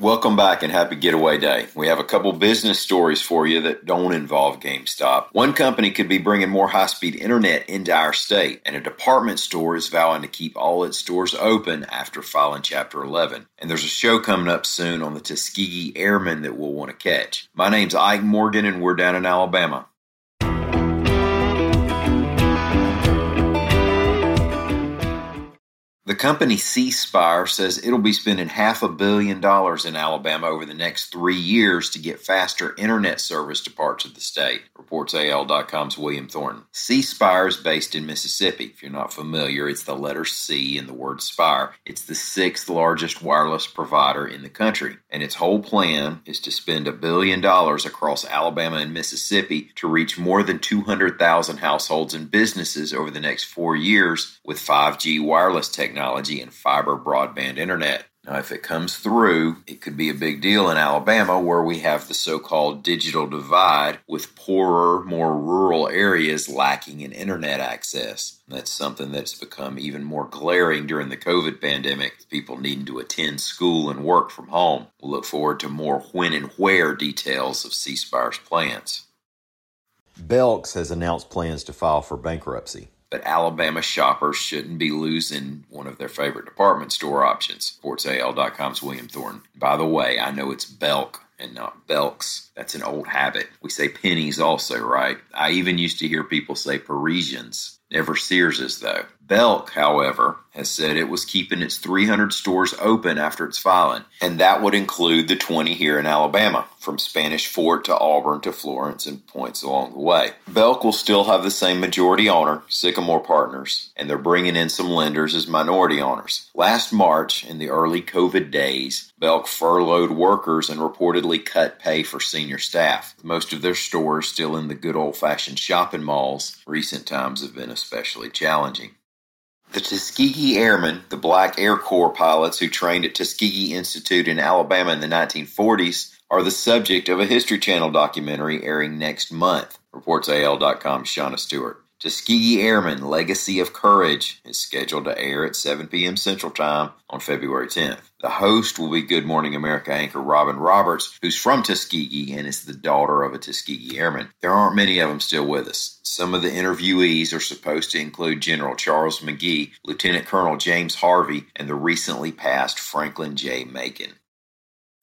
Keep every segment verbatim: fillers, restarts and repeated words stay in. Welcome back and happy getaway day. We have a couple business stories for you that don't involve GameStop. One company could be bringing more high-speed internet into our state, and a department store is vowing to keep all its stores open after filing Chapter eleven. And there's a show coming up soon on the Tuskegee Airmen that we'll want to catch. My name's Ike Morgan, and we're down in Alabama. The company C Spire says it'll be spending half a billion dollars in Alabama over the next three years to get faster internet service to parts of the state, reports A L dot com's William Thornton. C Spire is based in Mississippi. If you're not familiar, it's the letter C in the word spire. It's the sixth largest wireless provider in the country, and its whole plan is to spend a billion dollars across Alabama and Mississippi to reach more than two hundred thousand households and businesses over the next four years with five G wireless technology. Technology and fiber broadband internet. Now, if it comes through, it could be a big deal in Alabama, where we have the so-called digital divide, with poorer, more rural areas lacking in internet access. That's something that's become even more glaring during the COVID pandemic, with people needing to attend school and work from home. We'll look forward to more when and where details of C Spire's plans. Belk's has announced plans to file for bankruptcy. But Alabama shoppers shouldn't be losing one of their favorite department store options, reports A L dot com's William Thornton. By the way, I know it's Belk and not Belks. That's an old habit. We say pennies also, right? I even used to hear people say Parisians. Never Sears's, though. Belk, however, has said it was keeping its three hundred stores open after its filing, and that would include the twenty here in Alabama, from Spanish Fort to Auburn to Florence and points along the way. Belk will still have the same majority owner, Sycamore Partners, and they're bringing in some lenders as minority owners. Last March, in the early COVID days, Belk furloughed workers and reportedly cut pay for senior staff. Most of their stores still in the good old-fashioned shopping malls. Recent times have been a especially challenging. The Tuskegee Airmen, the Black Air Corps pilots who trained at Tuskegee Institute in Alabama in the nineteen forties, are the subject of a History Channel documentary airing next month, reports A L dot com's Shauna Stewart. Tuskegee Airmen Legacy of Courage is scheduled to air at seven p.m. Central Time on February tenth. The host will be Good Morning America anchor Robin Roberts, who's from Tuskegee and is the daughter of a Tuskegee Airman. There aren't many of them still with us. Some of the interviewees are supposed to include General Charles McGee, Lieutenant Colonel James Harvey, and the recently passed Franklin J. Macon.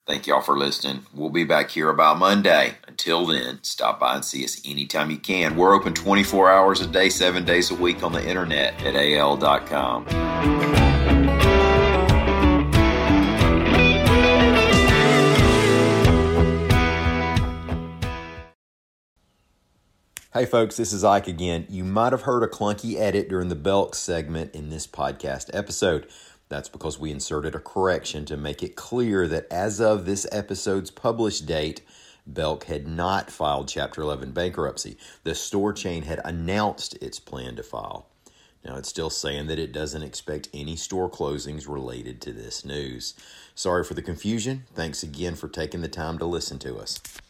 Thank y'all for listening. We'll be back here about Monday. Until then, stop by and see us anytime you can. We're open twenty-four hours a day, seven days a week on the internet at A L dot com. Hey folks, this is Ike again. You might have heard a clunky edit during the Belk segment in this podcast episode. That's because we inserted a correction to make it clear that as of this episode's published date, Belk had not filed Chapter eleven bankruptcy. The store chain had announced its plan to file. Now, it's still saying that it doesn't expect any store closings related to this news. Sorry for the confusion. Thanks again for taking the time to listen to us.